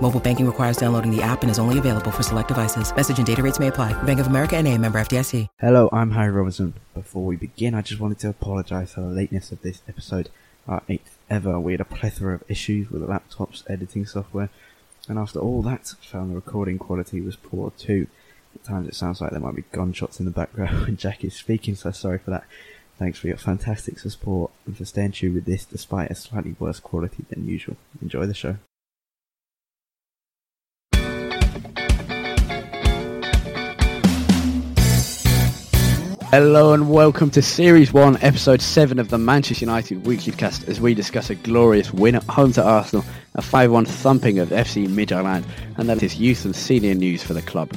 Mobile banking requires downloading the app and is only available for select devices. Message and data rates may apply. Bank of America NA, member FDIC. Hello, I'm Harry Robinson. Before we begin, I just wanted to apologise for the lateness of this episode, our 8th ever. We had a plethora of issues with the laptop's editing software, and after all that, found the recording quality was poor too. At times it sounds like there might be gunshots in the background when Jack is speaking, so sorry for that. Thanks for your fantastic support and for staying tuned with this despite a slightly worse quality than usual. Enjoy the show. Hello and welcome to Series 1, Episode 7 of the Manchester United Weekly Podcast as we discuss a glorious win at home to Arsenal, a 5-1 thumping of FC Midtjylland, and that is youth and senior news for the club.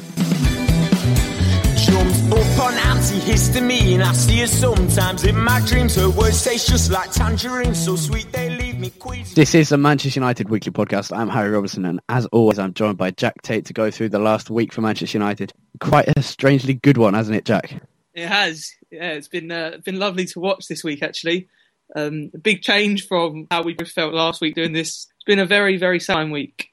Up on antihistamine, I see her sometimes in my dreams. Her words taste just like tangerine, so sweet they leave me queasy. This is the Manchester United Weekly Podcast. I'm Harry Robinson, and as always, I'm joined by Jack Tate to go through the last week for Manchester United. Quite a strangely good one, hasn't it, Jack? It has. Yeah, it's been lovely to watch this week. Actually, a big change from how we felt last week doing this. It's been a very, very sad week.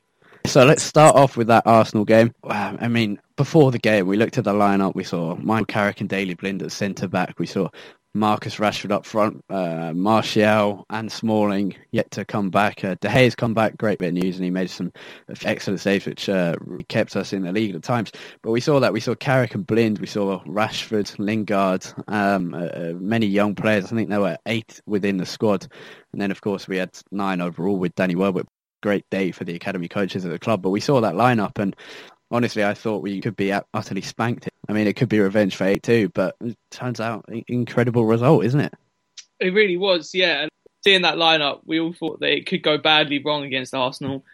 So let's start off with that Arsenal game. I mean, before the game, we looked at the lineup. We saw Mike Carrick and Daley Blind at centre-back. We saw Marcus Rashford up front, Martial and Smalling yet to come back. De Gea's come back, great bit of news, and he made some excellent saves, which kept us in the league at times. But we saw that. We saw Carrick and Blind. We saw Rashford, Lingard, many young players. I think there were 8 within the squad. And then, of course, we had 9 overall with Danny Welbeck. Great day for the academy coaches at the club, but we saw that lineup, and honestly, I thought we could be utterly spanked. I mean, it could be revenge for 8-2, but it turns out incredible result, isn't it? It really was, yeah. And seeing that lineup, we all thought that it could go badly wrong against Arsenal,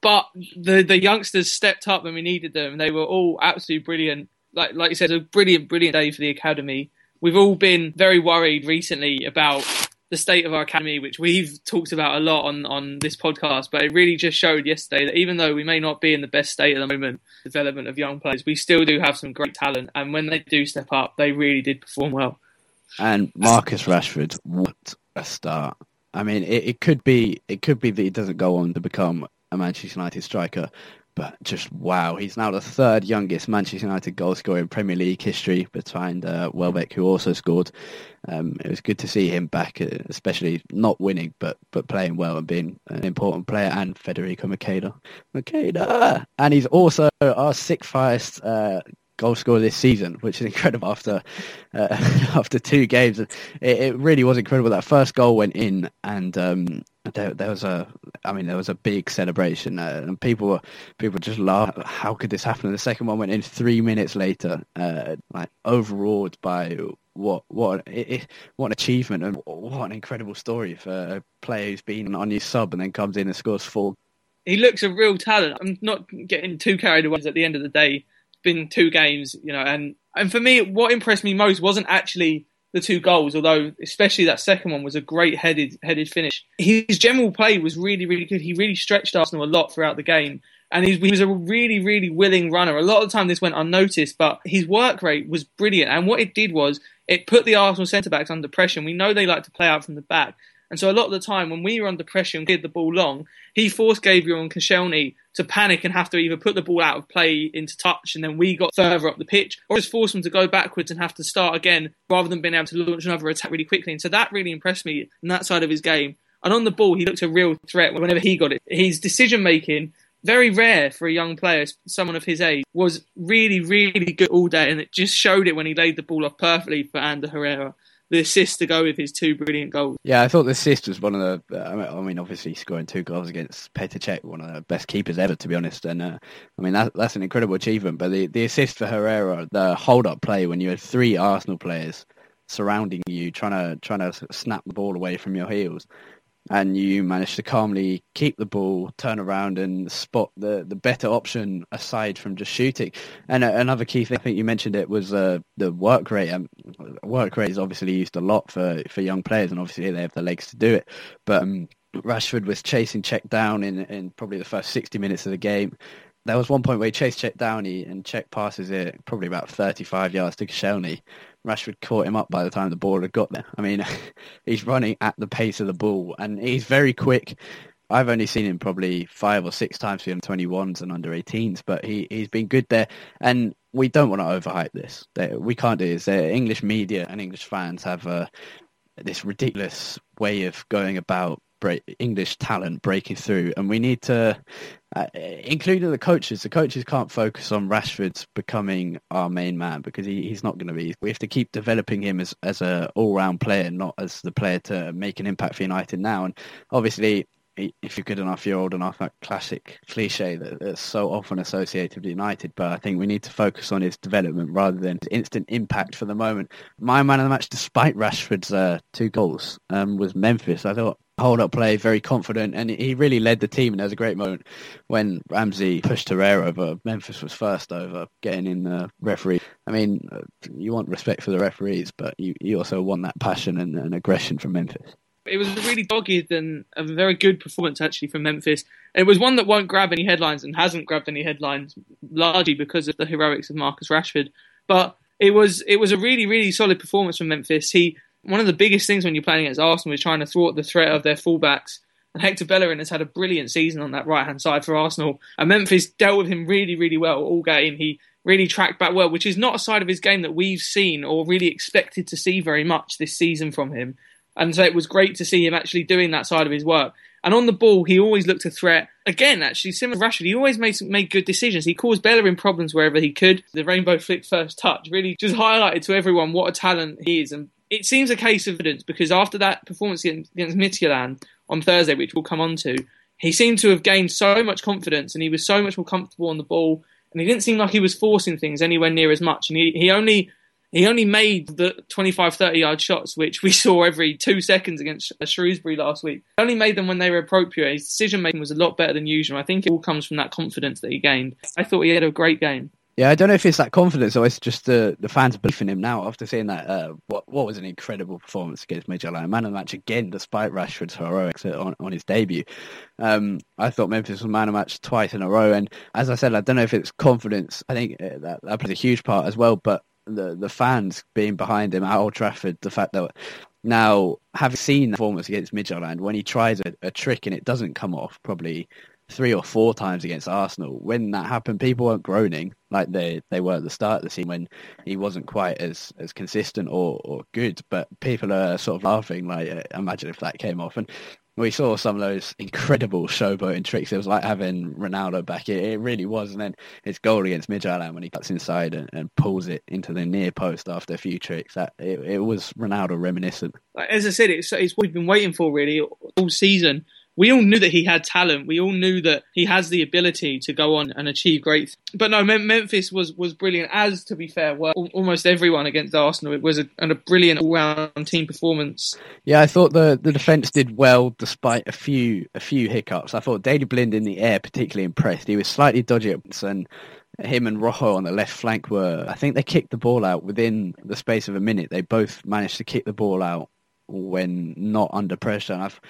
but the youngsters stepped up when we needed them. They were all absolutely brilliant. Like you said, a brilliant, brilliant day for the academy. We've all been very worried recently about the state of our academy, which we've talked about a lot on this podcast, but it really just showed yesterday that even though we may not be in the best state at the moment, development of young players, we still do have some great talent, and when they do step up, they really did perform well. And Marcus Rashford, what a start. I mean, it could be that he doesn't go on to become a Manchester United striker, but just wow, he's now the 3rd youngest Manchester United goalscorer in Premier League history behind Welbeck, who also scored. It was good to see him back, especially not winning, but playing well and being an important player. And Federico Makeda, and he's also our 6th highest goal scorer this season, which is incredible after 2 games. It really was incredible. That first goal went in, and there was a big celebration, and people just laughed. How could this happen? And the second one went in 3 minutes later, overawed by what an achievement and what an incredible story for a player who's been on his sub and then comes in and scores 4. He looks a real talent. I'm not getting too carried away. At the end of the day, been 2 games, you know, and for me, what impressed me most wasn't actually the 2 goals, although especially that second one was a great headed finish. His general play was really, really good. He really stretched Arsenal a lot throughout the game, And he was a really, really willing runner. A lot of the time this went unnoticed, but his work rate was brilliant. And what it did was it put the Arsenal centre-backs under pressure. We know they like to play out from the back. And so a lot of the time when we were under pressure and cleared the ball long, he forced Gabriel and Koscielny to panic and have to either put the ball out of play into touch and then we got further up the pitch, or just force them to go backwards and have to start again rather than being able to launch another attack really quickly. And so that really impressed me on that side of his game. And on the ball, he looked a real threat whenever he got it. His decision-making, very rare for a young player, someone of his age, was really, really good all day. And it just showed it when he laid the ball off perfectly for Ander Herrera. The assist to go with his two brilliant goals. Yeah, I thought the assist was one of the... obviously scoring two goals against Petr Cech, one of the best keepers ever, to be honest. And that's an incredible achievement. But the assist for Herrera, the hold-up play when you had three Arsenal players surrounding you, trying to snap the ball away from your heels, and you managed to calmly keep the ball, turn around and spot the better option aside from just shooting. And another key thing, I think you mentioned it, was the work rate. Work rate is obviously used a lot for young players, and obviously they have the legs to do it. But Rashford was chasing Cech down in probably the first 60 minutes of the game. There was one point where he chased Cech down and Cech passes it probably about 35 yards to Koscielny. Rashford caught him up by the time the ball had got there. I mean, he's running at the pace of the ball and he's very quick. I've only seen him probably 5 or 6 times for him 21s and under 18s, but he's been good there. And we don't want to overhype this. We can't do this. English media and English fans have this ridiculous way of going about English talent breaking through, and we need to, including the coaches can't focus on Rashford's becoming our main man, because he's not going to be. We have to keep developing him as a all-round player, not as the player to make an impact for United now. And obviously, if you're good enough, you're old enough, that classic cliche that's so often associated with United. But I think we need to focus on his development rather than instant impact for the moment. My man of the match, despite Rashford's 2 goals, was Memphis. I thought hold-up play, very confident, and he really led the team. And there was a great moment when Ramsey pushed Herrera over. Memphis was first over, getting in the referee. I mean, you want respect for the referees, but you also want that passion and aggression from Memphis. It was a really dogged and a very good performance, actually, from Memphis. It was one that won't grab any headlines and hasn't grabbed any headlines, largely because of the heroics of Marcus Rashford. But it was a really, really solid performance from Memphis. One of the biggest things when you're playing against Arsenal is trying to thwart the threat of their fullbacks. And Hector Bellerin has had a brilliant season on that right-hand side for Arsenal. And Memphis dealt with him really, really well all game. He really tracked back well, which is not a side of his game that we've seen or really expected to see very much this season from him. And so it was great to see him actually doing that side of his work. And on the ball, he always looked a threat. Again, actually, similar to Rashford, he always made good decisions. He caused Bellerin problems wherever he could. The rainbow flick first touch really just highlighted to everyone what a talent he is. And it seems a case of evidence, because after that performance against Midtjylland on Thursday, which we'll come on to, he seemed to have gained so much confidence and he was so much more comfortable on the ball. And he didn't seem like he was forcing things anywhere near as much. And he only made the 25, 30-yard shots, which we saw every 2 seconds against Shrewsbury last week. He only made them when they were appropriate. His decision-making was a lot better than usual. I think it all comes from that confidence that he gained. I thought he had a great game. Yeah, I don't know if it's that confidence or it's just the fans believing him now after seeing that. What was an incredible performance against Midtjylland. Man of the match again, despite Rashford's heroics on his debut. I thought Memphis was man of the match twice in a row. And as I said, I don't know if it's confidence. I think that plays a huge part as well. But the fans being behind him at Old Trafford, the fact that now, having seen the performance against Midtjylland, when he tries a trick and it doesn't come off probably 3 or 4 times against Arsenal, when that happened, people weren't groaning like they were at the start of the season when he wasn't quite as consistent or good, but people are sort of laughing like, imagine if that came off. And we saw some of those incredible showboating tricks. It was like having Ronaldo back. It really was. And then his goal against Midtjylland when he cuts inside and pulls it into the near post after a few tricks. It was Ronaldo reminiscent. As I said, it's what we've been waiting for really all season. We all knew that he had talent. We all knew that he has the ability to go on and achieve great things. But no, Memphis was brilliant, as, to be fair, were almost everyone against Arsenal. It was a brilliant all-round team performance. Yeah, I thought the defence did well despite a few hiccups. I thought Daley Blind in the air particularly impressed. He was slightly dodgy at once, and him and Rojo on the left flank were... I think they kicked the ball out within the space of a minute. They both managed to kick the ball out when not under pressure. And I've,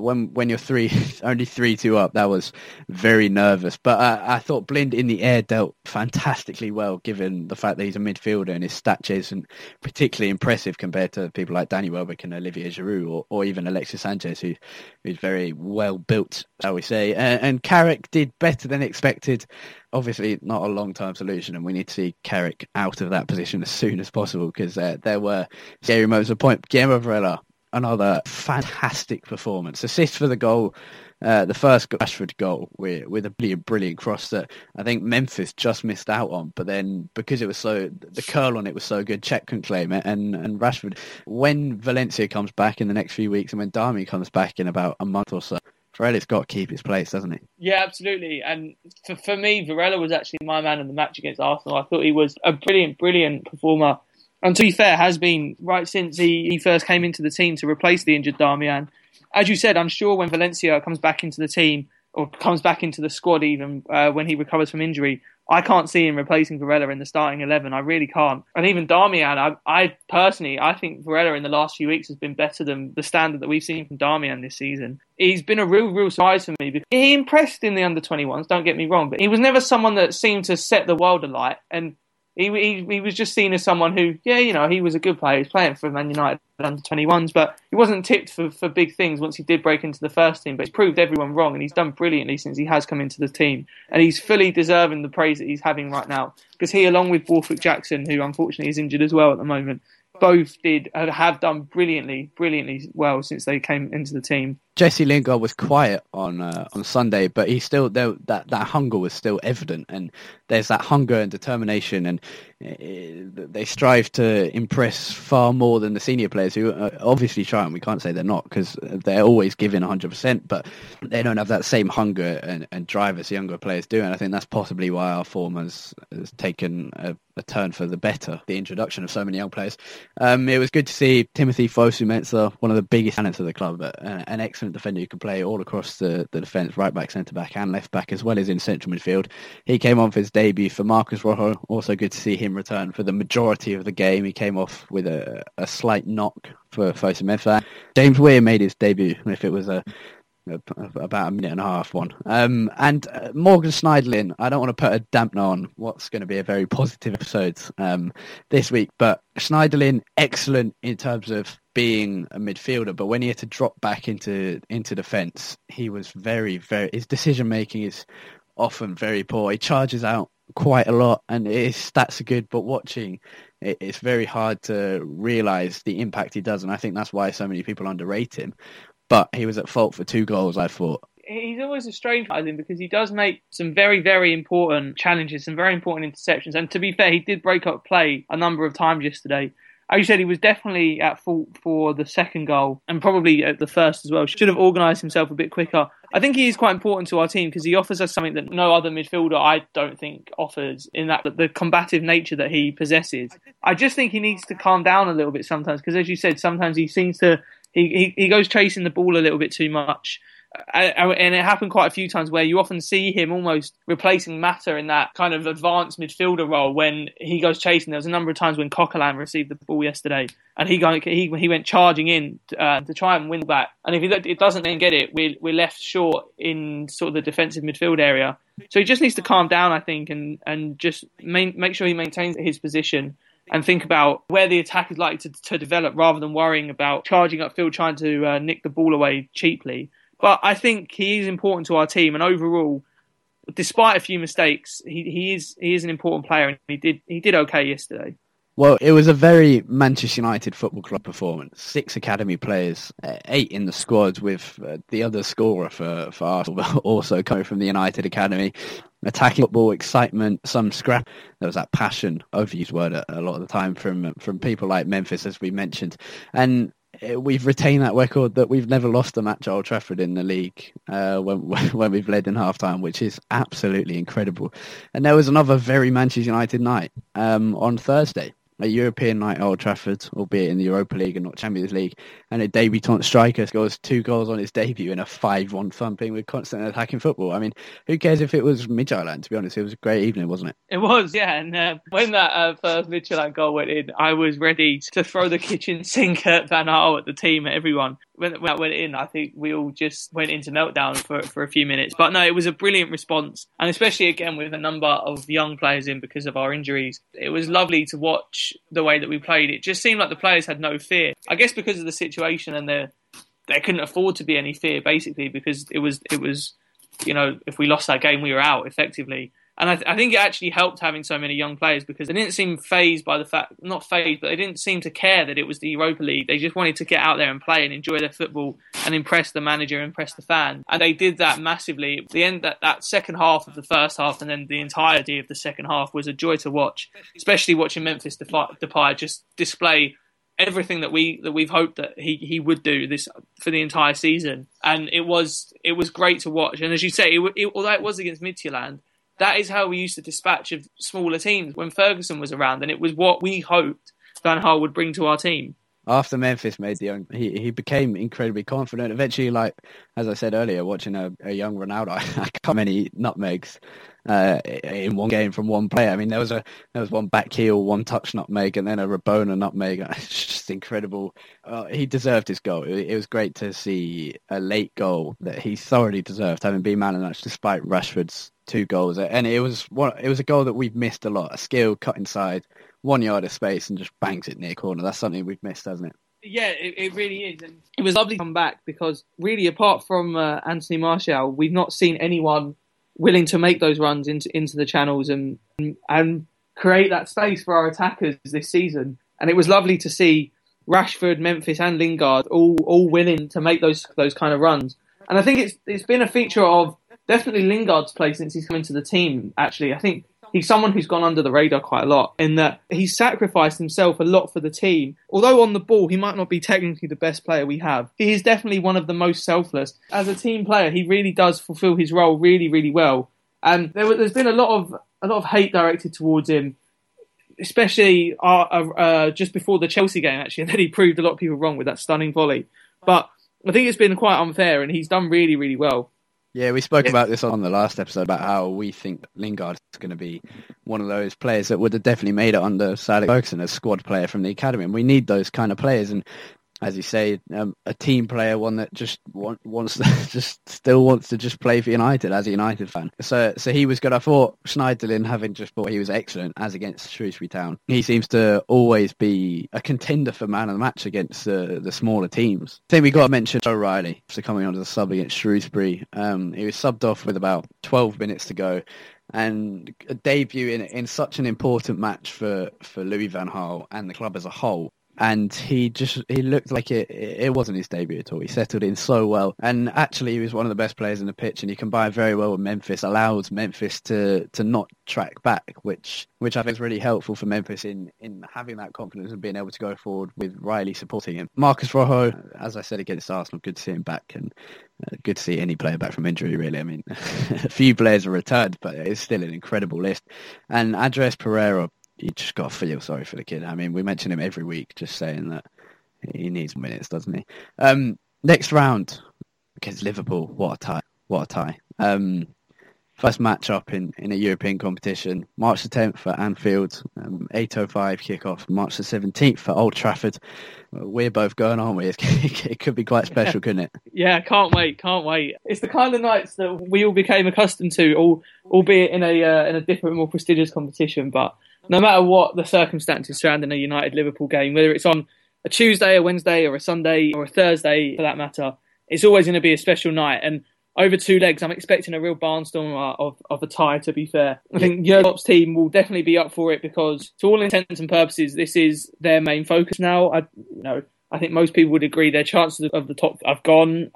when you're only 3-2 up, that was very nervous. But I thought Blind in the air dealt fantastically well, given the fact that he's a midfielder and his stat isn't particularly impressive compared to people like Danny Welbeck and Olivier Giroud, or even Alexis Sanchez, who's very well built, shall we say. And Carrick did better than expected. Obviously, not a long-term solution, and we need to see Carrick out of that position as soon as possible, because there were scary moments of point. Guillermo Varela, another fantastic performance. Assist for the goal, the first Rashford goal, with a brilliant cross that I think Memphis just missed out on. But then, because it was the curl on it was so good, Cech couldn't claim it. And Rashford, when Valencia comes back in the next few weeks, and when Darmian comes back in about a month or so, Varela's got to keep his place, doesn't he? Yeah, absolutely. And for me, Varela was actually my man of the match against Arsenal. I thought he was a brilliant performer. And to be fair, has been right since he first came into the team to replace the injured Darmian. As you said, I'm sure when Valencia comes back into the team, or comes back into the squad even, when he recovers from injury, I can't see him replacing Varela in the starting 11. I really can't. And even Darmian, I personally think Varela in the last few weeks has been better than the standard that we've seen from Darmian this season. He's been a real surprise for me, because he impressed in the under-21s, don't get me wrong, but he was never someone that seemed to set the world alight. And he was just seen as someone who, he was a good player. He was playing for Man United under-21s, but he wasn't tipped for big things once he did break into the first team. But he's proved everyone wrong, and he's done brilliantly since he has come into the team. And he's fully deserving the praise that he's having right now, because he, along with Borthwick Jackson, who unfortunately is injured as well at the moment, both have done brilliantly well since they came into the team. Jesse Lingard was quiet on Sunday, but he still that hunger was still evident, and there's that hunger and determination, and they strive to impress far more than the senior players, who obviously try, and we can't say they're not, because they're always giving 100%, but they don't have that same hunger and drive as the younger players do. And I think that's possibly why our form has taken a turn for the better, the introduction of so many young players. It was good to see Timothy Fosu-Mensah, one of the biggest talents of the club, an excellent defender who can play all across the defence, right back, centre back and left back, as well as in central midfield. He came on for his debut for Marcus Rojo. Also good to see him return for the majority of the game. He came off with a slight knock for Fosu-Mensah. James Weir made his debut, if it was about a minute and a half one. And Morgan Schneiderlin, I don't want to put a dampener on what's going to be a very positive episode this week, but Schneiderlin, excellent in terms of being a midfielder, but when he had to drop back into defence, he was very, his decision making is often very poor. He charges out quite a lot, and his stats are good, but watching, it's very hard to realise the impact he does, and I think that's why so many people underrate him. But he was at fault for 2 goals, I thought. He's always a strange guy, because he does make some very important challenges, some very important interceptions. And to be fair, he did break up play a number of times yesterday. As you said, he was definitely at fault for the second goal, and probably at the first as well. Should have organised himself a bit quicker. I think he is quite important to our team, because he offers us something that no other midfielder, I don't think, offers, in that the combative nature that he possesses. I just think he needs to calm down a little bit sometimes, because as you said, sometimes he seems to... He goes chasing the ball a little bit too much. And it happened quite a few times where you often see him almost replacing Mata in that kind of advanced midfielder role when he goes chasing. There was a number of times when Coquelin received the ball yesterday, and he went charging in to try and win back. And if it doesn't then get it, we're left short in sort of the defensive midfield area. So he just needs to calm down, I think, and just make sure he maintains his position, and think about where the attack is likely to develop, rather than worrying about charging upfield, trying to nick the ball away cheaply. But I think he is important to our team, and overall, despite a few mistakes, he is an important player, and he did okay yesterday. Well, it was a very Manchester United Football Club performance. 6 academy players, 8 in the squad, with the other scorer for Arsenal, but also coming from the United Academy. Attacking football, excitement, some scrap. There was that passion, overused word a lot of the time, from people like Memphis, as we mentioned. And we've retained that record that we've never lost a match at Old Trafford in the league when we've led in half-time, which is absolutely incredible. And there was another very Manchester United night on Thursday. a European night at Old Trafford, albeit in the Europa League and not Champions League, and a debutant striker scores 2 goals on his debut in a 5-1 thumping with constant attacking football. I mean, who cares if it was Midtjylland, to be honest? It was a great evening, wasn't it? It was, yeah. And when that first Midtjylland goal went in, I was ready to throw the kitchen sink at Van Gaal, at the team, at everyone. When that went in, I think we all just went into meltdown for a few minutes. But no, it was a brilliant response. And especially, again, with a number of young players in because of our injuries, it was lovely to watch the way that we played. It just seemed like the players had no fear. I guess because of the situation, and they couldn't afford to be any fear, basically, because it was, you know, if we lost that game, we were out, effectively. And I think it actually helped having so many young players because they didn't seem fazed by the fact, not fazed, but they didn't seem to care that it was the Europa League. They just wanted to get out there and play and enjoy their football and impress the manager, impress the fan. And they did that massively. The end, that second half of the first half and then the entirety of the second half was a joy to watch, especially watching Memphis Depay just display everything that we've hoped that he would do this for the entire season. And it was great to watch. And as you say, although it was against Midtjylland, that is how we used to dispatch of smaller teams when Ferguson was around, and it was what we hoped Van Gaal would bring to our team. After Memphis made the own, he became incredibly confident. Eventually, like as I said earlier, watching a young Ronaldo, I can't how many nutmegs in one game from one player. I mean, there was one back heel, one touch nutmeg, and then a Rabona nutmeg. It's just incredible. He deserved his goal. It was great to see a late goal that he thoroughly deserved, having been man of the match despite Rashford's 2 goals. And it was a goal that we've missed a lot. A skill cut inside, 1 yard of space, and just bangs it near corner. That's something we've missed, hasn't it? Yeah, it really is. And it was lovely to come back because really, apart from Anthony Martial, we've not seen anyone willing to make those runs into the channels and create that space for our attackers this season. And it was lovely to see Rashford, Memphis and Lingard all willing to make those kind of runs. And I think it's been a feature of definitely Lingard's play since he's come into the team, actually. I think he's someone who's gone under the radar quite a lot in that he sacrificed himself a lot for the team. Although on the ball, he might not be technically the best player we have. He is definitely one of the most selfless. As a team player, he really does fulfil his role really, really well. And there's been a lot of hate directed towards him, especially just before the Chelsea game, actually. And then he proved a lot of people wrong with that stunning volley. But I think it's been quite unfair and he's done really, really well. Yeah, we spoke about this on the last episode about how we think Lingard is going to be one of those players that would have definitely made it under Sir Alex Ferguson, a squad player from the academy. And we need those kind of players. And as you say, a team player, one that just wants to play for United as a United fan. So he was good. I thought Schneiderlin, having just bought, he was excellent as against Shrewsbury Town. He seems to always be a contender for man of the match against the smaller teams. I think we got to mention O'Reilly after coming onto the sub against Shrewsbury. He was subbed off with about 12 minutes to go. And a debut in such an important match for Louis van Gaal and the club as a whole. And he looked like it wasn't his debut at all. He settled in so well. And actually, he was one of the best players in the pitch. And he combined very well with Memphis, allowed Memphis to not track back, which I think is really helpful for Memphis in having that confidence and being able to go forward with Riley supporting him. Marcus Rojo, as I said, against Arsenal, good to see him back. And good to see any player back from injury, really. I mean, a few players are returned, but it's still an incredible list. And Andres Pereira, you just got to feel sorry for the kid. I mean, we mention him every week, just saying that he needs minutes, doesn't he? Next round against Liverpool. What a tie. First match up in a European competition. March the 10th at Anfield, 8:05 kick-off. March the 17th at Old Trafford. We're both going, aren't we? It could be quite special, couldn't it? Yeah, can't wait. It's the kind of nights that we all became accustomed to, albeit in a different, more prestigious competition, but no matter what the circumstances surrounding a United-Liverpool game, whether it's on a Tuesday, a Wednesday, or a Sunday, or a Thursday for that matter, it's always going to be a special night. And over 2 legs, I'm expecting a real barnstormer of a tie, to be fair. I think Jurgen Klopp's team will definitely be up for it because, to all intents and purposes, this is their main focus now. I think most people would agree their chances of the top have gone.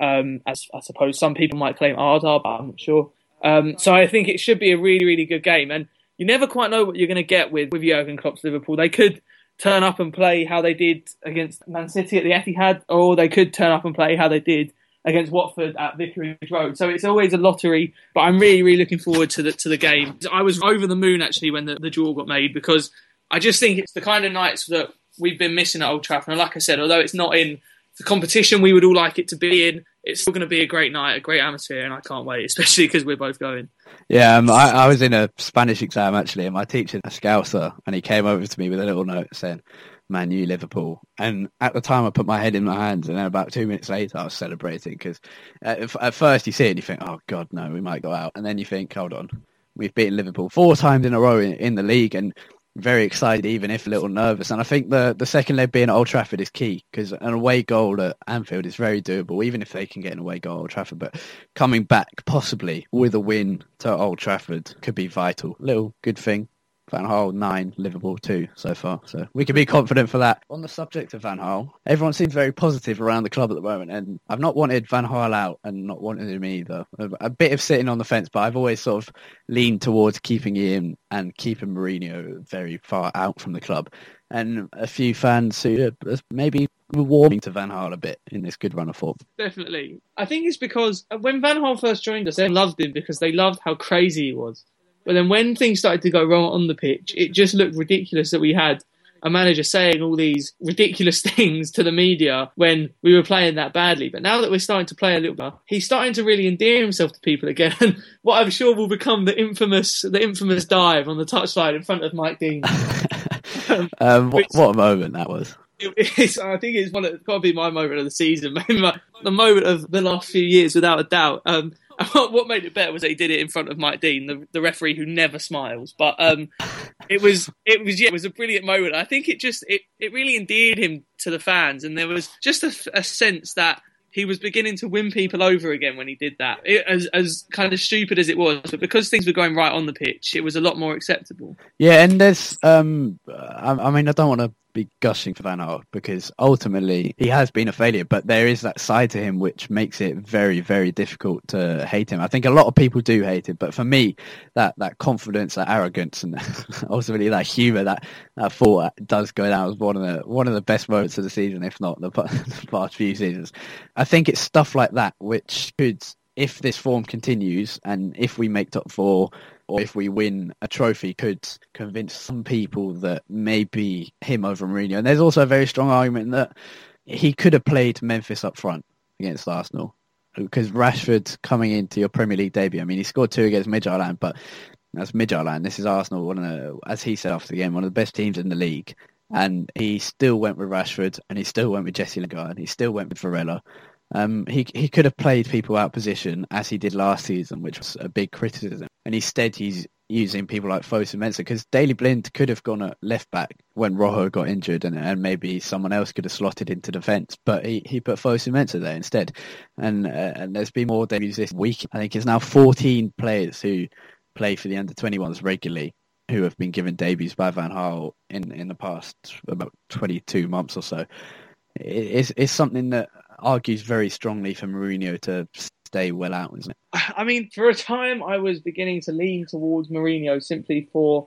As I suppose some people might claim ours are, but I'm not sure. So I think it should be a really, really good game. And you never quite know what you're going to get with Jurgen Klopp's Liverpool. They could turn up and play how they did against Man City at the Etihad, or they could turn up and play how they did against Watford at Vicarage Road. So it's always a lottery, but I'm really, really looking forward to the game. I was over the moon, actually, when the draw got made because I just think it's the kind of nights that we've been missing at Old Trafford. And like I said, although it's not in the competition we would all like it to be in, it's still going to be a great night, a great atmosphere, and I can't wait, especially because we're both going. Yeah, I was in a Spanish exam, actually, and my teacher's a Scouser, and he came over to me with a little note saying, Man U, Liverpool. And at the time, I put my head in my hands, and then about 2 minutes later, I was celebrating, because at first you see it and you think, oh, God, no, we might go out. And then you think, hold on, we've beaten Liverpool 4 times in a row in the league, and very excited, even if a little nervous. And I think the second leg being at Old Trafford is key, because an away goal at Anfield is very doable, even if they can get an away goal at Old Trafford. But coming back possibly with a win to Old Trafford could be vital. Little good thing. Van Gaal 9, Liverpool 2 so far. So we can be confident for that. On the subject of Van Gaal, everyone seems very positive around the club at the moment, and I've not wanted Van Gaal out and not wanted him either. A bit of sitting on the fence, but I've always sort of leaned towards keeping him and keeping Mourinho very far out from the club. And a few fans who are maybe warming to Van Gaal a bit in this good run of form. Definitely. I think it's because when Van Gaal first joined us, they loved him because they loved how crazy he was. But then when things started to go wrong on the pitch, it just looked ridiculous that we had a manager saying all these ridiculous things to the media when we were playing that badly. But now that we're starting to play a little bit, he's starting to really endear himself to people again. And what I'm sure will become the infamous dive on the touchline in front of Mike Dean. What a moment that was. I think it's got to be my moment of the season, maybe the moment of the last few years, without a doubt. What made it better was that he did it in front of Mike Dean, the referee who never smiles. But it was a brilliant moment. I think it really endeared him to the fans, and there was just a sense that he was beginning to win people over again when he did that. As kind of stupid as it was, but because things were going right on the pitch, it was a lot more acceptable. Yeah, and there's I don't want to be gushing for Van Gaal, because ultimately he has been a failure, but there is that side to him which makes it very, very difficult to hate him. I think a lot of people do hate him, but for me, that confidence, that arrogance, and ultimately that humour, that thought does go down as one of the best moments of the season, if not the past few seasons. I think it's stuff like that which could, if this form continues and if we make top 4 or if we win a trophy, could convince some people that maybe him over Mourinho. And there's also a very strong argument that he could have played Memphis up front against Arsenal, because Rashford coming into your Premier League debut, I mean, he scored 2 against Midtjylland, but that's Midtjylland. This is Arsenal, as he said after the game, one of the best teams in the league. And he still went with Rashford, and he still went with Jesse Lingard, and he still went with Varela. He could have played people out position as he did last season, which was a big criticism. And instead, he's using people like Fosu Mensah, because Daley Blind could have gone at left back when Rojo got injured, and maybe someone else could have slotted into defence. But he put Fosu Mensah there instead. And there's been more debuts this week. I think it's now 14 players who play for the under-21s regularly who have been given debuts by Van Gaal in the past about 22 months or so. It's something that argues very strongly for Mourinho to stay well out, isn't it? I mean, for a time I was beginning to lean towards Mourinho simply for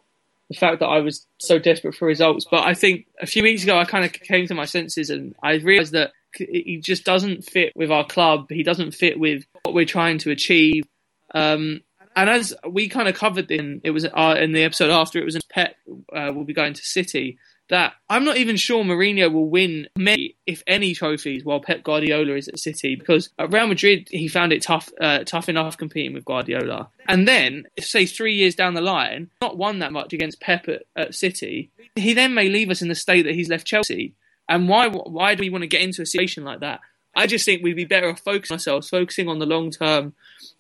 the fact that I was so desperate for results. But I think a few weeks ago I kind of came to my senses, and I realised that he just doesn't fit with our club. He doesn't fit with what we're trying to achieve. And as we kind of covered in the episode after, it was in Pep, we'll be going to City, that I'm not even sure Mourinho will win many, if any, trophies while Pep Guardiola is at City, because at Real Madrid he found it tough enough competing with Guardiola. And then, if, say, 3 years down the line, not won that much against Pep at City, he then may leave us in the state that he's left Chelsea. And why do we want to get into a situation like that? I just think we'd be better off focusing on the long-term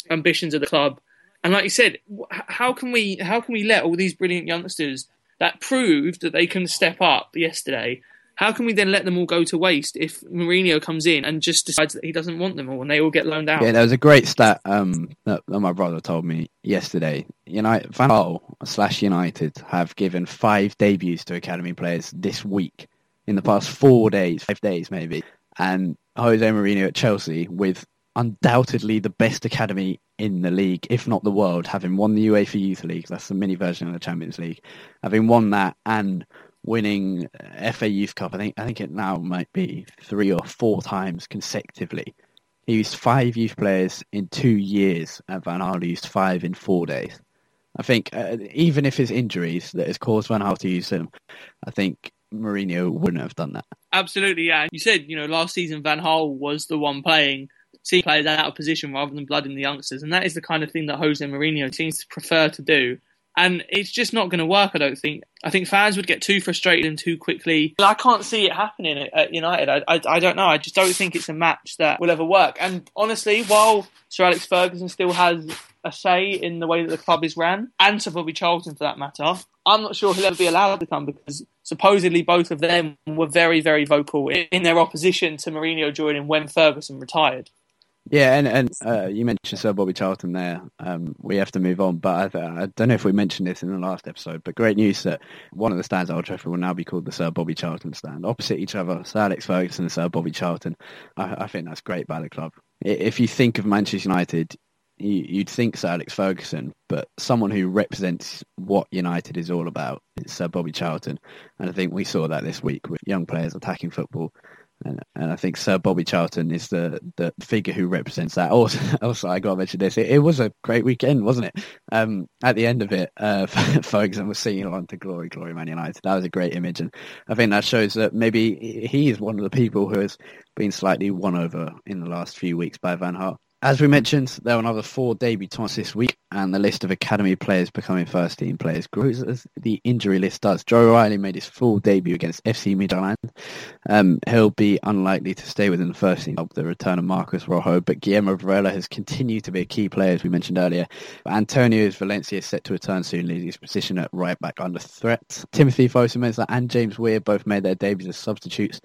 ambitions of the club. And like you said, how can we let all these brilliant youngsters that proved that they can step up yesterday, how can we then let them all go to waste if Mourinho comes in and just decides that he doesn't want them all and they all get loaned out? Yeah, there was a great stat that my brother told me yesterday. Van Gaal / United have given 5 debuts to academy players this week in the past 5 days maybe. And Jose Mourinho at Chelsea, with undoubtedly the best academy in the league, if not the world, having won the UEFA Youth League, that's the mini version of the Champions League, having won that and winning FA Youth Cup, I think it now might be 3 or 4 times consecutively. He used 5 youth players in 2 years, and Van Gaal used 5 in 4 days. I think even if it's injuries that has caused Van Gaal to use him, I think Mourinho wouldn't have done that. Absolutely, yeah. You said, last season Van Gaal was the one seeing players out of position rather than blooding the youngsters. And that is the kind of thing that Jose Mourinho seems to prefer to do. And it's just not going to work, I don't think. I think fans would get too frustrated and too quickly. I can't see it happening at United. I don't know. I just don't think it's a match that will ever work. And honestly, while Sir Alex Ferguson still has a say in the way that the club is ran, and Sir Bobby Charlton for that matter, I'm not sure he'll ever be allowed to come, because supposedly both of them were very, very vocal in their opposition to Mourinho joining when Ferguson retired. Yeah, and you mentioned Sir Bobby Charlton there. We have to move on, but I don't know if we mentioned this in the last episode, but great news that one of the stands at Old Trafford will now be called the Sir Bobby Charlton stand. Opposite each other, Sir Alex Ferguson and Sir Bobby Charlton. I think that's great by the club. If you think of Manchester United, you'd think Sir Alex Ferguson, but someone who represents what United is all about is Sir Bobby Charlton. And I think we saw that this week with young players attacking football. And I think Sir Bobby Charlton is the figure who represents that. Also, I got to mention this. It was a great weekend, wasn't it? At the end of it, Ferguson was singing along to Glory, Glory Man United. That was a great image. And I think that shows that maybe he is one of the people who has been slightly won over in the last few weeks by Van Gaal. As we mentioned, there were another 4 debutants this week, and the list of academy players becoming first-team players grows as the injury list does. Joe Riley made his full debut against FC Midtjylland. He'll be unlikely to stay within the first team of the return of Marcus Rojo, but Guillermo Varela has continued to be a key player, as we mentioned earlier. Antonio's Valencia is set to return soon, leaving his position at right-back under threat. Timothy Fosu-Mensah and James Weir both made their debuts as substitutes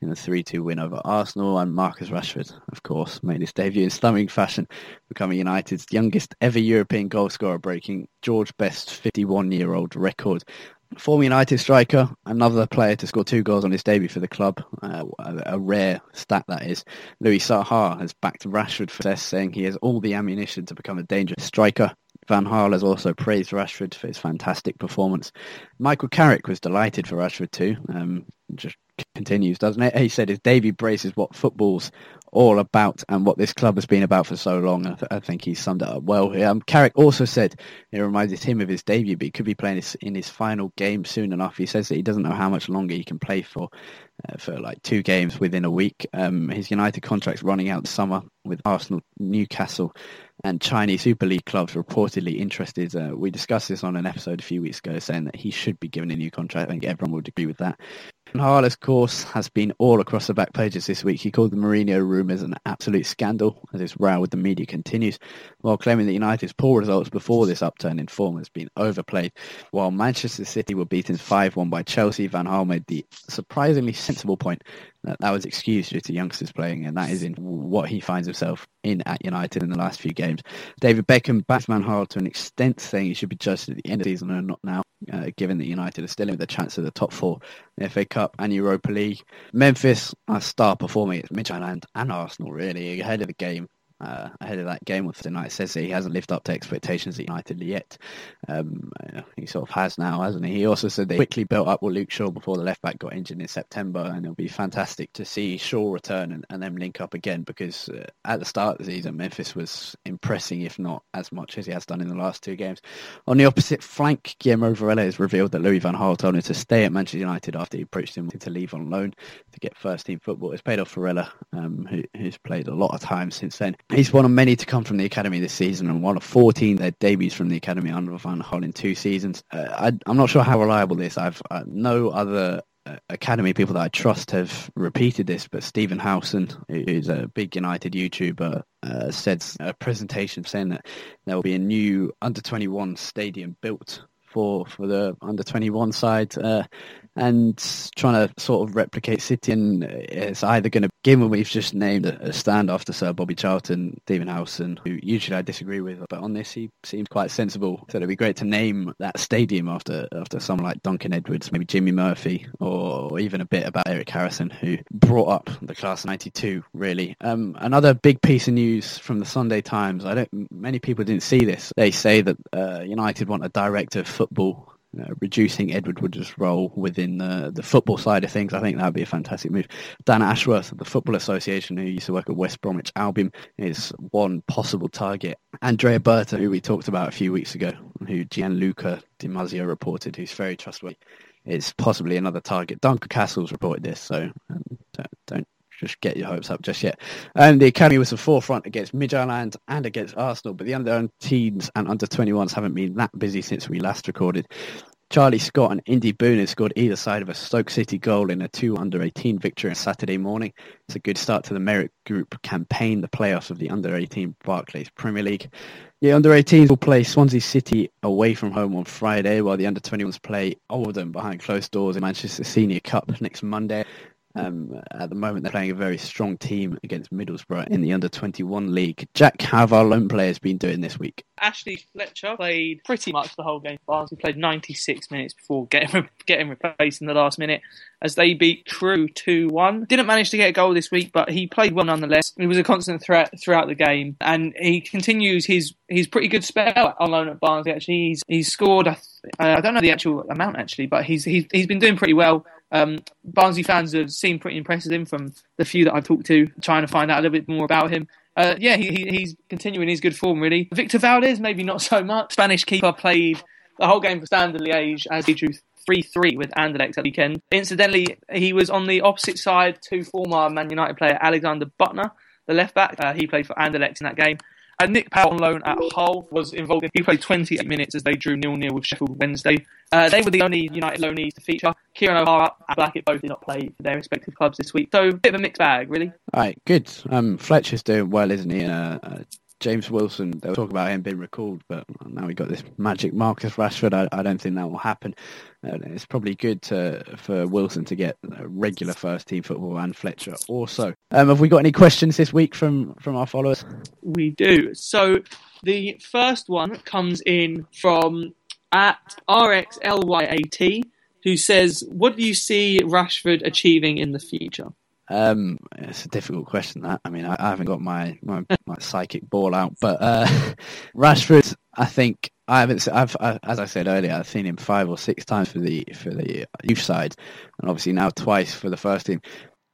in the 3-2 win over Arsenal, and Marcus Rashford, of course, made his debut in stunning fashion, becoming United's youngest ever European goal scorer, breaking George Best's 51-year-old record. Former United striker, another player to score 2 goals on his debut for the club, a rare stat that is. Louis Saha has backed Rashford for success, saying he has all the ammunition to become a dangerous striker. Van Gaal has also praised Rashford for his fantastic performance. Michael Carrick was delighted for Rashford too. Just continues, doesn't it? He said his debut brace is what football's all about and what this club has been about for so long. I think he summed it up well here. Carrick also said it reminded him of his debut, but he could be playing in his final game soon enough. He says that he doesn't know how much longer he can play for like 2 games within a week. His United contract's running out this summer, with Arsenal, Newcastle and Chinese Super League clubs reportedly interested. We discussed this on an episode a few weeks ago, saying that he should be given a new contract. I think everyone would agree with that. Van Gaal, of course, has been all across the back pages this week. He called the Mourinho rumours an absolute scandal as his row with the media continues, while claiming that United's poor results before this upturn in form has been overplayed. While Manchester City were beaten 5-1 by Chelsea, Van Gaal made the surprisingly sensible point that was excused due to youngsters playing, and that is in what he finds himself in at United in the last few games. David Beckham backed Van Gaal to an extent, saying he should be judged at the end of the season and not now, given that United are still in with a chance of the top 4 in the FA Cup and Europa League. Memphis are star performing at Midtjylland and Arsenal, really, ahead of that game with tonight. Says that he hasn't lived up to expectations at United yet. He sort of has now, hasn't he? He also said they quickly built up with Luke Shaw before the left-back got injured in September, and it'll be fantastic to see Shaw return and them link up again, because at the start of the season, Memphis was impressing, if not as much as he has done in the last 2 games. On the opposite flank, Guillermo Varela has revealed that Louis van Gaal told him to stay at Manchester United after he approached him to leave on loan to get first-team football. It's paid off Varela, who's played a lot of time since then. He's one of many to come from the academy this season, and one of 14 their debuts from the academy under Van Gaal in 2 seasons. I'm not sure how reliable this. I've no other academy people that I trust have repeated this, but Stephen Howson, who's a big United YouTuber, said a presentation saying that there will be a new under-21 stadium built for the under-21 side, and trying to sort of replicate City, and it's either going to begin when we've just named a stand after Sir Bobby Charlton, Stephen Howson, who usually I disagree with, but on this he seemed quite sensible. So it'd be great to name that stadium after someone like Duncan Edwards, maybe Jimmy Murphy, or even a bit about Eric Harrison, who brought up the class of 92, really. Another big piece of news from the Sunday Times. Many people didn't see this. They say that United want a director of football reducing Edward Wood's role within the football side of things. I think that would be a fantastic move. Dan Ashworth of the Football Association, who used to work at West Bromwich Albion, is one possible target. Andrea Berta, who we talked about a few weeks ago, who Gianluca Di Marzio reported, who's very trustworthy, is possibly another target. Duncan Castle's reported this, so don't just get your hopes up just yet. And the academy was the forefront against Midtjylland and against Arsenal, but the under-teens and under-21s haven't been that busy since we last recorded. Charlie Scott and Indy Boone have scored either side of a Stoke City goal in a 2 under-18 victory on Saturday morning. It's a good start to the merit group campaign, the playoffs of the under-18 Barclays Premier League. The under-18s will play Swansea City away from home on Friday, while the under-21s play Oldham behind closed doors in Manchester Senior Cup next Monday. At the moment, they're playing a very strong team against Middlesbrough in the Under-21 League. Jack, how have our lone players been doing this week? Ashley Fletcher played pretty much the whole game. He played 96 minutes before getting replaced in the last minute as they beat Crewe 2-1. Didn't manage to get a goal this week, but he played well nonetheless. He was a constant threat throughout the game, and he continues his pretty good spell on loan at Barnsley. Actually, he's scored. I don't know the actual amount actually, but he's been doing pretty well. Barnsley fans have seemed pretty impressed with him from the few that I've talked to, trying to find out a little bit more about him. He's continuing his good form, really. Victor Valdez, maybe not so much. Spanish keeper played the whole game for Standard Liège as he drew 3-3 with Anderlecht at the weekend. Incidentally, he was on the opposite side to former Man United player Alexander Butner, the left-back. He played for Anderlecht in that game. And Nick Powell on loan at Hull was involved. He played 28 minutes as they drew 0-0 with Sheffield Wednesday. They were the only United loanees to feature. Kieran O'Hara and Blackett both did not play for their respective clubs this week. So, a bit of a mixed bag, really. All right, good. Fletcher's doing well, isn't he? James Wilson, they were talking about him being recalled, but now we've got this magic Marcus Rashford. I don't think that will happen. It's probably good for Wilson to get regular first-team football and Fletcher also. Have we got any questions this week from our followers? We do. So the first one comes in from @RXLYAT, who says, what do you see Rashford achieving in the future? It's a difficult question, that. I mean, I haven't got my psychic ball out, but Rashford, I think as I said earlier, I've seen him 5 or 6 times for the youth side, and obviously now twice for the first team.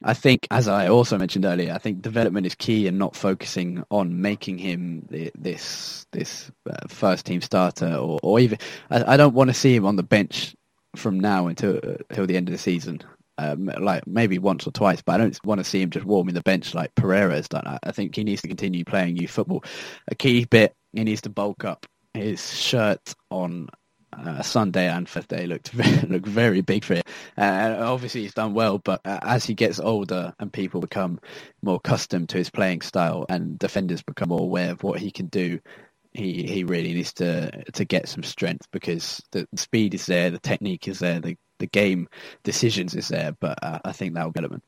I think, as I also mentioned earlier, I think development is key, and not focusing on making him this first team starter, or even I don't want to see him on the bench from now until the end of the season. Like maybe once or twice, but I don't want to see him just warming the bench like Pereira has done. I think he needs to continue playing youth football. A key bit, he needs to bulk up. His shirt on Sunday and Thursday looked very big for him. Obviously he's done well, but as he gets older and people become more accustomed to his playing style and defenders become more aware of what he can do, he really needs to get some strength, because the speed is there, the technique is there, the game decisions is there, but I think that'll get him in.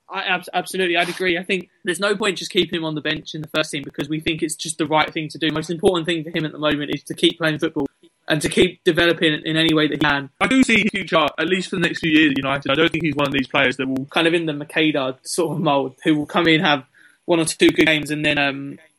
Absolutely, I'd agree. I think there's no point just keeping him on the bench in the first team, because we think it's just the right thing to do. The most important thing for him at the moment is to keep playing football and to keep developing in any way that he can. I do see his future, at least for the next few years at United. I don't think he's one of these players that will, kind of in the Makeda sort of mould, who will come in, have 1 or 2 good games and then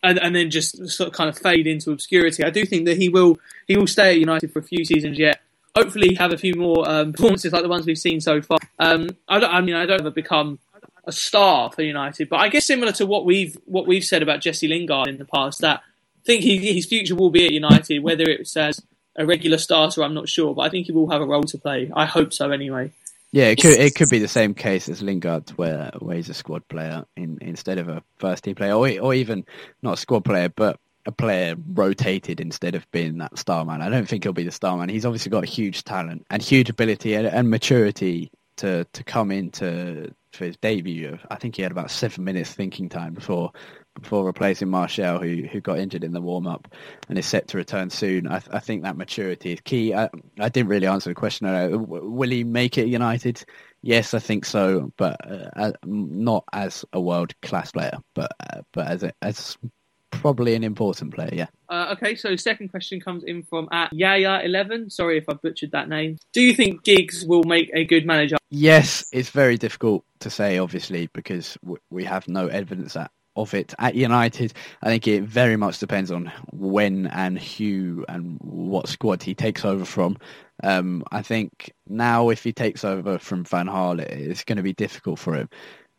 and then just sort of kind of fade into obscurity. I do think that he will stay at United for a few seasons yet. Hopefully have a few more performances like the ones we've seen so far. I don't ever become a star for United, but I guess similar to what we've said about Jesse Lingard in the past, that I think his future will be at United, whether it's as a regular starter, I'm not sure, but I think he will have a role to play. I hope so anyway. Yeah, it could be the same case as Lingard, where he's a squad player instead of a first-team player, or even not a squad player, but a player rotated instead of being that star man. I don't think he'll be the star man. He's obviously got huge talent and huge ability and maturity to come into for his debut. I think he had about 7 minutes thinking time before replacing Martial, who got injured in the warm-up and is set to return soon. I think that maturity is key. I didn't really answer the question. Will he make it at United? Yes, I think so, but not as a world-class player, but as probably an important player, yeah. Okay, so second question comes in from @Yaya11. Sorry if I butchered that name. Do you think Giggs will make a good manager? Yes, it's very difficult to say, obviously, because we have no evidence that of it. At United, I think it very much depends on when and who and what squad he takes over from. I think now if he takes over from Van Gaal, it's going to be difficult for him,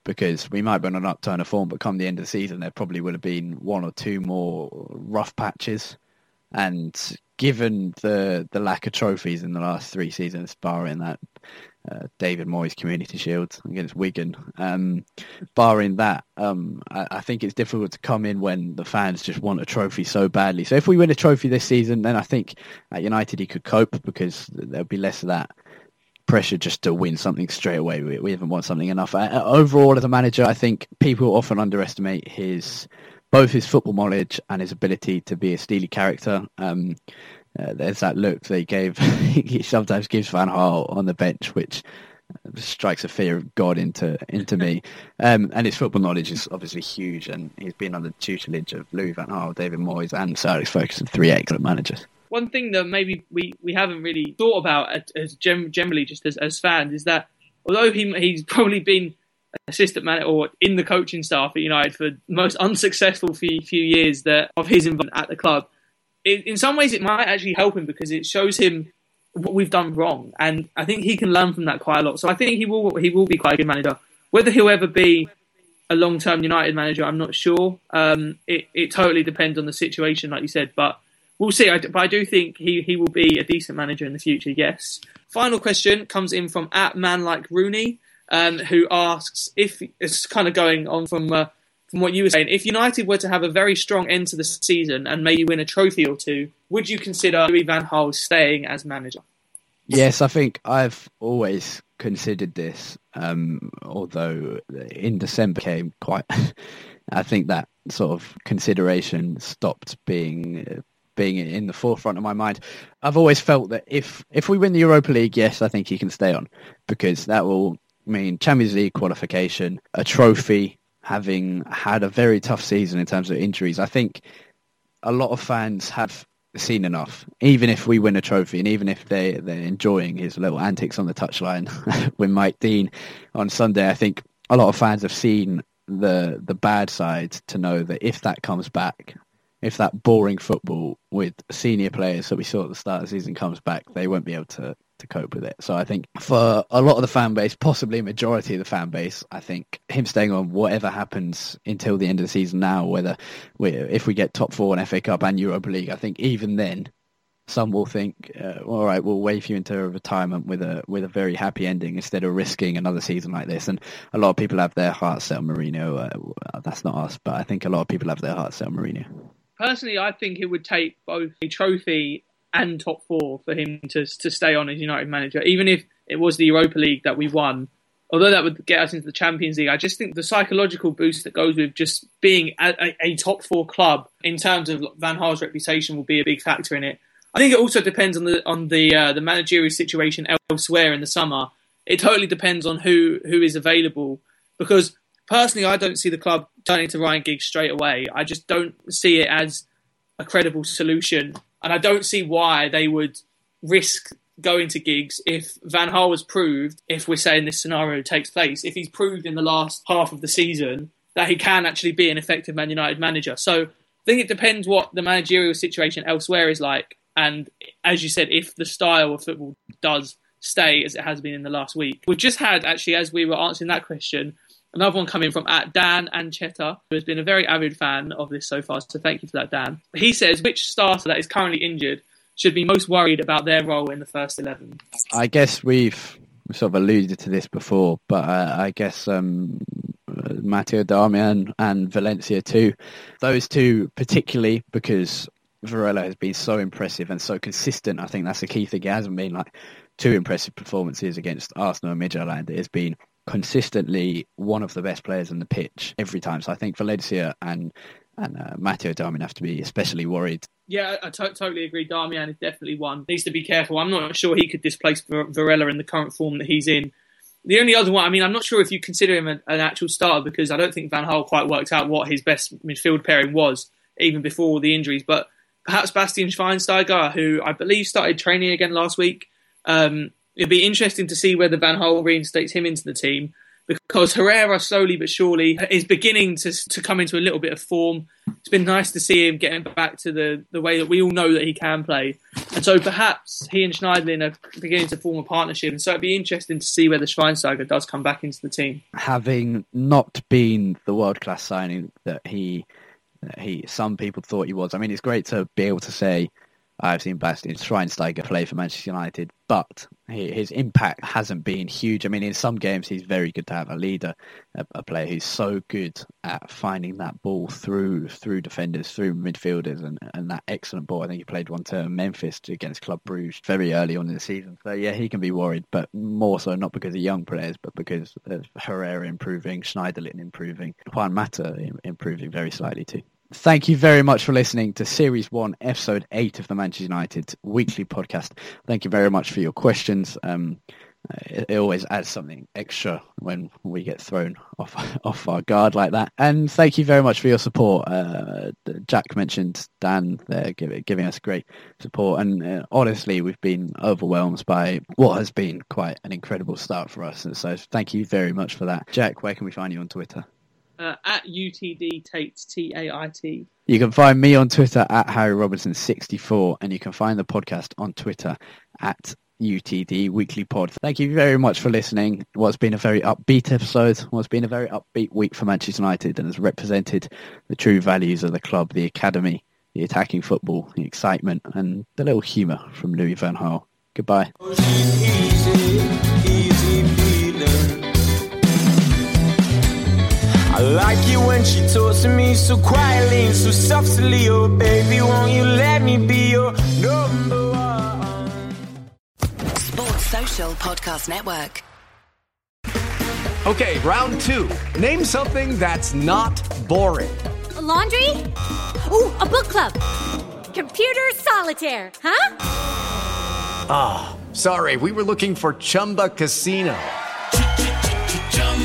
because we might be on an upturn of form, but come the end of the season, there probably will have been one or two more rough patches. And given the lack of trophies in the last three seasons, barring that David Moyes Community Shield against Wigan, barring that, I think it's difficult to come in when the fans just want a trophy so badly. So if we win a trophy this season, then I think at United he could cope, because there'll be less of that pressure just to win something straight away. We haven't won something enough. Overall, as a manager, I think people often underestimate both his football knowledge and his ability to be a steely character. There's that look they gave. He sometimes gives Van Gaal on the bench, which strikes a fear of God into me. And his football knowledge is obviously huge, and he's been under the tutelage of Louis van Gaal, David Moyes and Sir Alex Ferguson, three excellent managers. One thing that maybe we haven't really thought about as generally just as fans is that although he's probably been assistant manager or in the coaching staff at United for the most unsuccessful few years of his involvement at the club, in some ways it might actually help him, because it shows him what we've done wrong, and I think he can learn from that quite a lot. So I think he will be quite a good manager. Whether he'll ever be a long-term United manager, I'm not sure. It totally depends on the situation, like you said, but we'll see. But I do think he will be a decent manager in the future, yes. Final question comes in from @manlikerooney, who asks, if it's kind of going on from what you were saying, if United were to have a very strong end to the season and maybe win a trophy or two, would you consider Louis van Gaal staying as manager? Yes, I think I've always considered this, although in December came quite... I think that sort of consideration stopped being in the forefront of my mind. I've always felt that if we win the Europa League, yes, I think he can stay on, because that will mean Champions League qualification, a trophy, having had a very tough season in terms of injuries. I think a lot of fans have seen enough, even if we win a trophy, and even if they're enjoying his little antics on the touchline with Mike Dean on Sunday. I think a lot of fans have seen the bad side to know that if that comes back, if that boring football with senior players that we saw at the start of the season comes back, they won't be able to cope with it. So I think for a lot of the fan base, possibly a majority of the fan base, I think him staying on, whatever happens until the end of the season now, if we get top four in FA Cup and Europa League, I think even then some will think, all right, we'll wave you into retirement with a very happy ending instead of risking another season like this. And a lot of people have their hearts set on Mourinho. That's not us, but I think a lot of people have their hearts set on Mourinho. Personally, I think it would take both a trophy and top four for him to stay on as United manager, even if it was the Europa League that we won. Although that would get us into the Champions League, I just think the psychological boost that goes with just being a top four club in terms of Van Gaal's reputation will be a big factor in it. I think it also depends on the managerial situation elsewhere in the summer. It totally depends on who is available, because personally, I don't see the club turning to Ryan Giggs straight away. I just don't see it as a credible solution. And I don't see why they would risk going to Giggs if Van Gaal was proved, if we're saying this scenario takes place, if he's proved in the last half of the season that he can actually be an effective Man United manager. So I think it depends what the managerial situation elsewhere is like. And as you said, if the style of football does stay as it has been in the last week. We've just had, actually, as we were answering that question, another one coming from @DanAncheta, who has been a very avid fan of this so far, so thank you for that, Dan. He says, which starter that is currently injured should be most worried about their role in the first 11? I guess we've sort of alluded to this before, but I guess Matteo Darmian and Valencia too. Those two particularly, because Varela has been so impressive and so consistent. I think that's the key thing. It hasn't been like two impressive performances against Arsenal and Midtjylland. It has been consistently one of the best players on the pitch every time. So I think Valencia and Matteo Darmian have to be especially worried. Yeah, I totally agree. Darmian is definitely one. Needs to be careful. I'm not sure he could displace Varela in the current form that he's in. The only other one, I mean, I'm not sure if you consider him an actual starter, because I don't think Van Gaal quite worked out what his best midfield pairing was, even before all the injuries. But perhaps Bastian Schweinsteiger, who I believe started training again last week. It'd be interesting to see whether Van Gaal reinstates him into the team. because Herrera slowly but surely is beginning to come into a little bit of form. It's been nice to see him getting back to the way that we all know that he can play. And so perhaps he and Schneiderlin are beginning to form a partnership. And so it'd be interesting to see whether Schweinsteiger does come back into the team. Having not been the world-class signing that he some people thought he was. I mean, it's great to be able to say, I've seen Bastian Schweinsteiger play for Manchester United, but his impact hasn't been huge. I mean, in some games, he's very good to have a leader, a player who's so good at finding that ball through defenders, through midfielders, and that excellent ball. I think he played one to Memphis against Club Brugge very early on in the season. So, yeah, he can be worried, but more so not because of young players, but because of Herrera improving, Schneiderlin improving, Juan Mata improving very slightly too. Thank you very much for listening to Series 1, Episode 8 of the Manchester United Weekly Podcast. Thank you very much for your questions. It always adds something extra when we get thrown off our guard like that. And thank you very much for your support. Jack mentioned Dan there giving us great support. And honestly, we've been overwhelmed by what has been quite an incredible start for us. And so thank you very much for that. Jack, where can we find you on Twitter? At UTD Tate, T-A-I-T. You can find me on Twitter at Harry Robinson 64, and you can find the podcast on Twitter at UTD Weekly Pod. Thank you very much for listening. What's been a very upbeat episode, what's been a very upbeat week for Manchester United, and has represented the true values of the club, the academy, the attacking football, the excitement, and the little humour from Louis van Gaal. Goodbye. I like it when she talks to me so quietly and so softly. Oh, baby, won't you let me be your number one? Sports Social Podcast Network. Okay, round two. Name something that's not boring. A laundry? Ooh, a book club. Computer solitaire, huh? Ah, oh, sorry, we were looking for Chumba Casino.